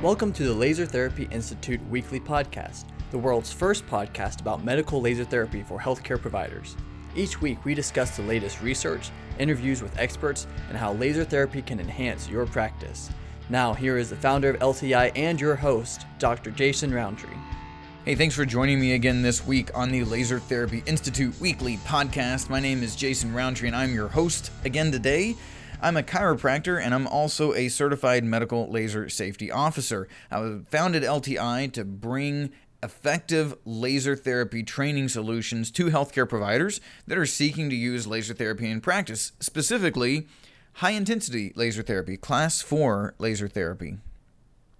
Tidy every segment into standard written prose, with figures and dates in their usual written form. Welcome to the Laser Therapy Institute Weekly Podcast, the world's first podcast about medical laser therapy for healthcare providers. Each week, we discuss the latest research, interviews with experts, and how laser therapy can enhance your practice. Now, here is the founder of LTI and your host, Dr. Jason Roundtree. Hey, thanks for joining me again this week on the Laser Therapy Institute Weekly Podcast. My name is Jason Roundtree, and I'm your host again today. I'm a chiropractor, and I'm also a certified medical laser safety officer. I founded LTI to bring effective laser therapy training solutions to healthcare providers that are seeking to use laser therapy in practice, specifically high-intensity laser therapy, Class 4 laser therapy.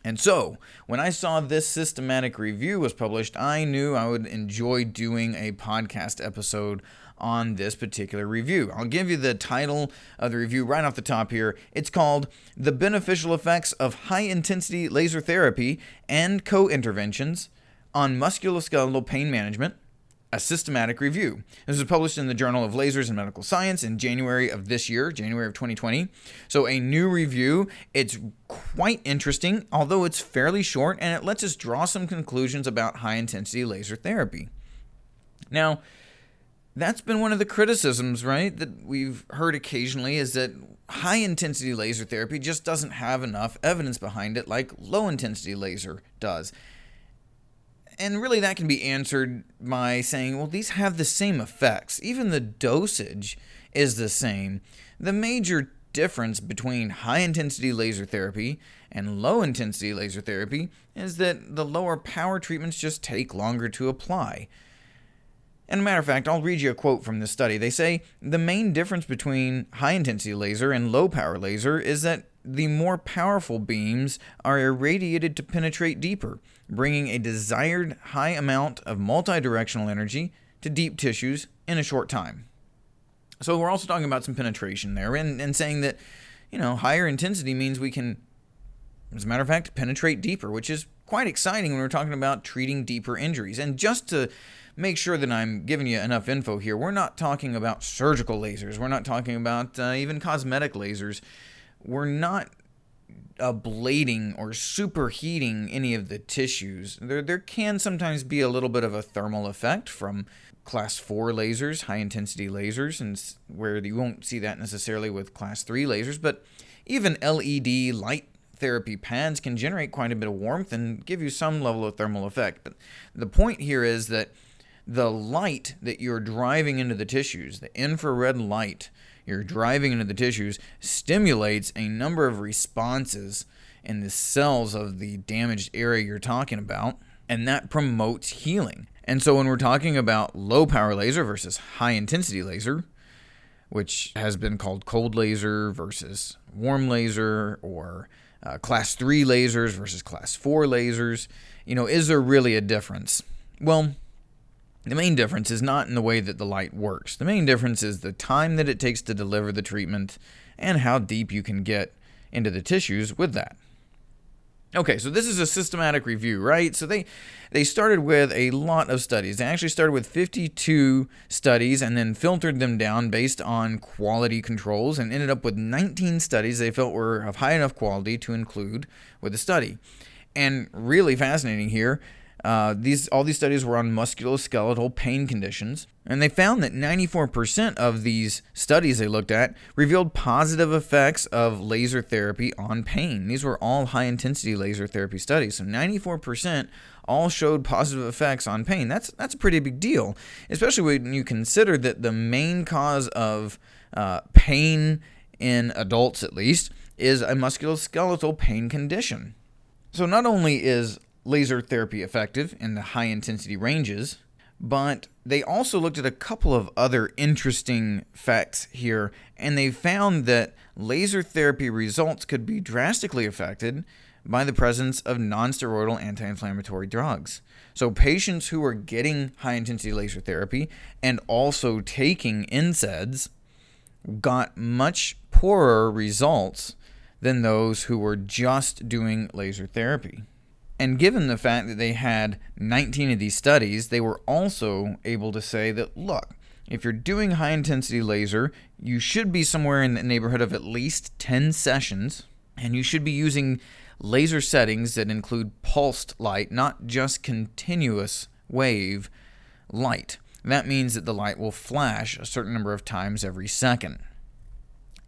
And so, when I saw this systematic review was published, I knew I would enjoy doing a podcast episode on this particular review. I'll give you the title of the review right off the top here. It's called The Beneficial Effects of High-Intensity Laser Therapy and Co-Interventions on Musculoskeletal Pain Management, a Systematic Review. This was published in the Journal of Lasers and Medical Science in January of this year, January of 2020. So a new review. It's quite interesting, although it's fairly short, and it lets us draw some conclusions about high-intensity laser therapy. Now, that's been one of the criticisms, right, that we've heard occasionally is that high-intensity laser therapy just doesn't have enough evidence behind it like low-intensity laser does. And really that can be answered by saying, well, these have the same effects. Even the dosage is the same. The major difference between high-intensity laser therapy and low-intensity laser therapy is that the lower power treatments just take longer to apply. And a matter of fact, I'll read you a quote from this study. They say, the main difference between high-intensity laser and low-power laser is that the more powerful beams are irradiated to penetrate deeper, bringing a desired high amount of multidirectional energy to deep tissues in a short time. So we're also talking about some penetration there and saying that, you know, higher intensity means we can, as a matter of fact, penetrate deeper, which is quite exciting when we're talking about treating deeper injuries. And just to make sure that I'm giving you enough info here, we're not talking about surgical lasers. We're not talking about even cosmetic lasers. We're not ablating or superheating any of the tissues. There can sometimes be a little bit of a thermal effect from Class 4 lasers, high-intensity lasers, and where you won't see that necessarily with Class 3 lasers, but even LED light therapy pads can generate quite a bit of warmth and give you some level of thermal effect. But the point here is that the light that you're driving into the tissues, the infrared light you're driving into the tissues, stimulates a number of responses in the cells of the damaged area you're talking about, and that promotes healing. And so when we're talking about low-power laser versus high-intensity laser, which has been called cold laser versus warm laser, or Class 3 lasers versus Class 4 lasers, you know, is there really a difference? Well, the main difference is not in the way that the light works. The main difference is the time that it takes to deliver the treatment and how deep you can get into the tissues with that. Okay, so this is a systematic review, right? So they started with a lot of studies. They actually started with 52 studies and then filtered them down based on quality controls and ended up with 19 studies they felt were of high enough quality to include with the study. And really fascinating here, All these studies were on musculoskeletal pain conditions, and they found that 94% of these studies they looked at revealed positive effects of laser therapy on pain. These were all high-intensity laser therapy studies, so 94% all showed positive effects on pain. That's a pretty big deal, especially when you consider that the main cause of pain in adults, at least, is a musculoskeletal pain condition. So not only is laser therapy effective in the high-intensity ranges, but they also looked at a couple of other interesting facts here, and they found that laser therapy results could be drastically affected by the presence of non-steroidal anti-inflammatory drugs. So patients who are getting high-intensity laser therapy and also taking NSAIDs got much poorer results than those who were just doing laser therapy. And given the fact that they had 19 of these studies, they were also able to say that, look, if you're doing high-intensity laser, you should be somewhere in the neighborhood of at least 10 sessions And you should be using laser settings that include pulsed light, not just continuous wave light. That means that the light will flash a certain number of times every second.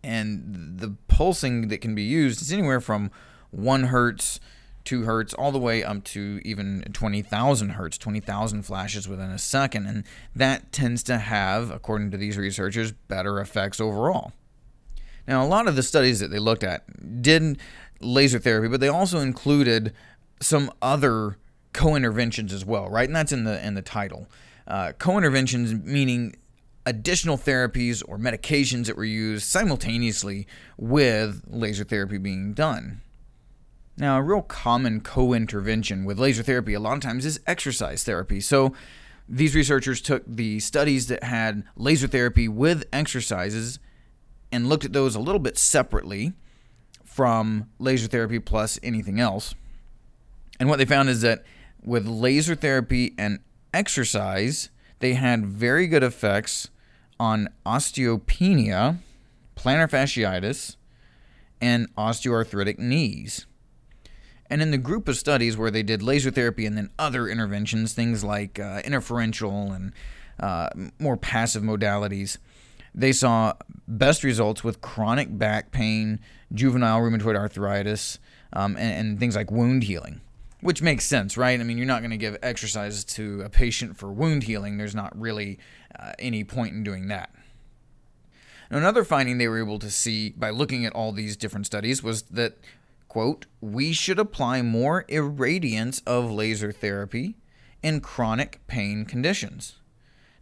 And the pulsing that can be used is anywhere from 1 hertz, 2 hertz, all the way up to even 20,000 hertz, 20,000 flashes within a second. And that tends to have, according to these researchers, better effects overall. Now, a lot of the studies that they looked at did laser therapy, but they also included some other co-interventions as well, right? And that's in the title. Co-interventions meaning additional therapies or medications that were used simultaneously with laser therapy being done. Now, a real common co-intervention with laser therapy a lot of times is exercise therapy. So these researchers took the studies that had laser therapy with exercises and looked at those a little bit separately from laser therapy plus anything else. And what they found is that with laser therapy and exercise, they had very good effects on osteopenia, plantar fasciitis, and osteoarthritic knees. And in the group of studies where they did laser therapy and then other interventions, things like interferential and more passive modalities, they saw best results with chronic back pain, juvenile rheumatoid arthritis, and things like wound healing, which makes sense, right? I mean, you're not going to give exercises to a patient for wound healing. There's not really any point in doing that. Now, another finding they were able to see by looking at all these different studies was that, quote, we should apply more irradiance of laser therapy in chronic pain conditions.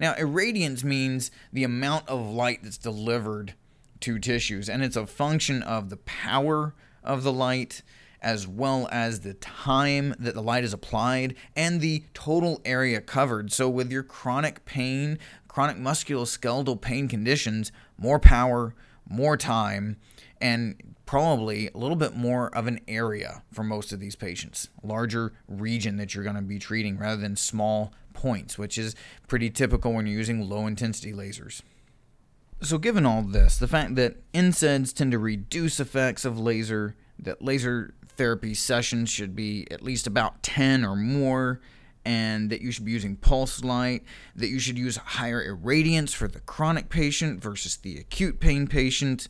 Now, irradiance means the amount of light that's delivered to tissues, and it's a function of the power of the light as well as the time that the light is applied and the total area covered. So with your chronic pain, chronic musculoskeletal pain conditions, more power, more time, and probably a little bit more of an area for most of these patients, larger region that you're going to be treating rather than small points, which is pretty typical when you're using low-intensity lasers. So given all this, the fact that NSAIDs tend to reduce effects of laser, that laser therapy sessions should be at least about 10 or more, and that you should be using pulse light, that you should use higher irradiance for the chronic patient versus the acute pain patient,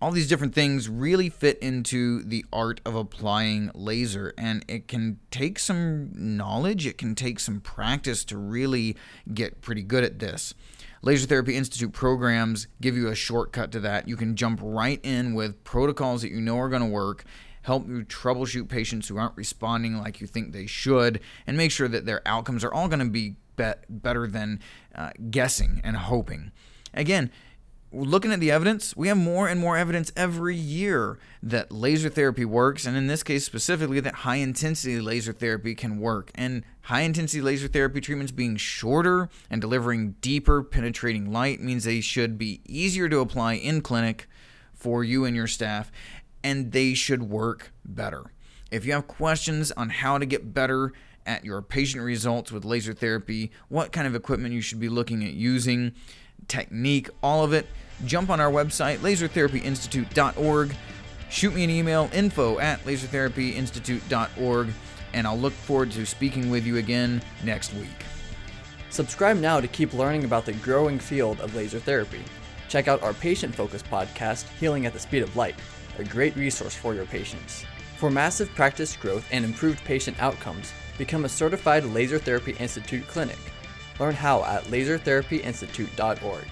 all these different things really fit into the art of applying laser, and it can take some knowledge, it can take some practice to really get pretty good at this. Laser Therapy Institute programs give you a shortcut to that. You can jump right in with protocols that you know are going to work, help you troubleshoot patients who aren't responding like you think they should, and make sure that their outcomes are all going to be better than guessing and hoping. Again, looking at the evidence, we have more and more evidence every year that laser therapy works, and in this case specifically that high-intensity laser therapy can work. And high-intensity laser therapy treatments being shorter and delivering deeper penetrating light means they should be easier to apply in clinic for you and your staff, and they should work better. If you have questions on how to get better at your patient results with laser therapy, what kind of equipment you should be looking at using, technique, all of it, jump on our website, lasertherapyinstitute.org. Shoot me an email, info@lasertherapyinstitute.org, and I'll look forward to speaking with you again next week. Subscribe now to keep learning about the growing field of laser therapy. Check out our patient-focused podcast, Healing at the Speed of Light, a great resource for your patients. For massive practice growth and improved patient outcomes, become a certified Laser Therapy Institute clinic. Learn how at lasertherapyinstitute.org.